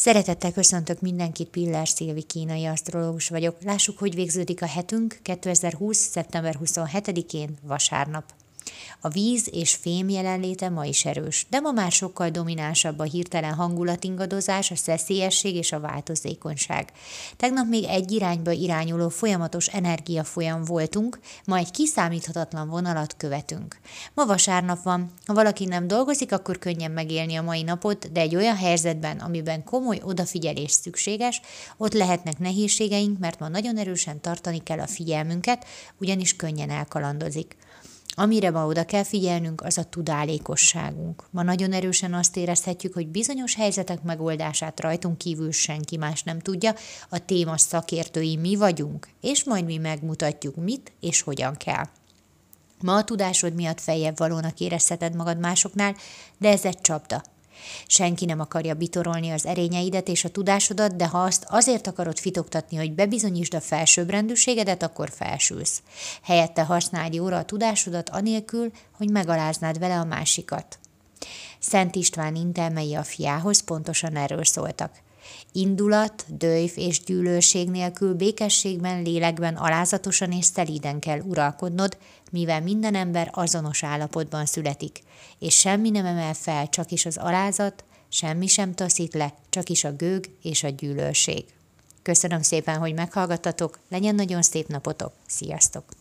Szeretettel köszöntök mindenkit, Pillár Szilvi kínai asztrológus vagyok. Lássuk, hogy végződik a hetünk 2020. szeptember 27-én, vasárnap. A víz és fém jelenléte ma is erős, de ma már sokkal dominánsabb a hirtelen hangulatingadozás, a szeszélyesség és a változékonyság. Tegnap még egy irányba irányuló folyamatos energiafolyam voltunk, ma egy kiszámíthatatlan vonalat követünk. Ma vasárnap van, ha valaki nem dolgozik, akkor könnyen megélni a mai napot, de egy olyan helyzetben, amiben komoly odafigyelés szükséges, ott lehetnek nehézségeink, mert ma nagyon erősen tartani kell a figyelmünket, ugyanis könnyen elkalandozik. Amire ma oda kell figyelnünk, az a tudálékosságunk. Ma nagyon erősen azt érezhetjük, hogy bizonyos helyzetek megoldását rajtunk kívül senki más nem tudja, a téma szakértői mi vagyunk, és majd mi megmutatjuk, mit és hogyan kell. Ma a tudásod miatt feljebb valónak érezheted magad másoknál, de ez egy csapda. Senki nem akarja bitorolni az erényeidet és a tudásodat, de ha azt azért akarod fitoktatni, hogy bebizonyítsd a felsőbbrendűségedet, akkor felsülsz. Helyette használd jóra a tudásodat anélkül, hogy megaláznád vele a másikat. Szent István intelmei a fiához pontosan erről szóltak. Indulat, dőjv és gyűlölség nélkül békességben, lélekben alázatosan és szelíden kell uralkodnod, mivel minden ember azonos állapotban születik, és semmi nem emel fel, csak is az alázat, semmi sem taszít le, csak is a gőg és a gyűlölség. Köszönöm szépen, hogy meghallgattatok, legyen nagyon szép napotok, sziasztok!